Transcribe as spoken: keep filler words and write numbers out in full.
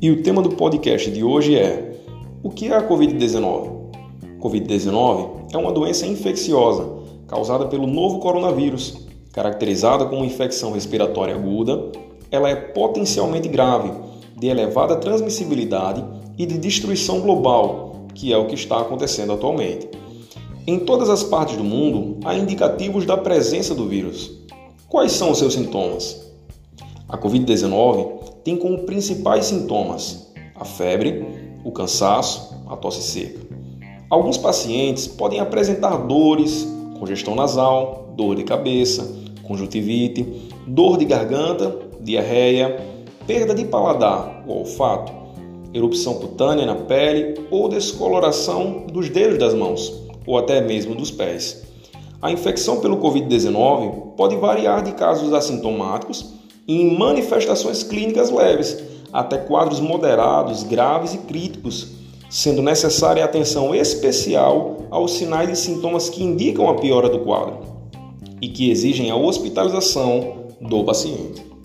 E o tema do podcast de hoje é: o que é a covid dezenove? covid dezenove é uma doença infecciosa causada pelo novo coronavírus, caracterizada como infecção respiratória aguda. Ela é potencialmente grave, de elevada transmissibilidade e de destruição global, que é o que está acontecendo atualmente. Em todas as partes do mundo, há indicativos da presença do vírus. Quais são os seus sintomas? A covid dezenove tem como principais sintomas a febre, o cansaço, a tosse seca. Alguns pacientes podem apresentar dores, congestão nasal, dor de cabeça, conjuntivite, dor de garganta, diarreia, perda de paladar ou olfato, erupção cutânea na pele ou descoloração dos dedos das mãos ou até mesmo dos pés. A infecção pelo covid dezenove pode variar de casos assintomáticos e em manifestações clínicas leves até quadros moderados, graves e críticos, sendo necessária atenção especial aos sinais e sintomas que indicam a piora do quadro e que exigem a hospitalização do paciente.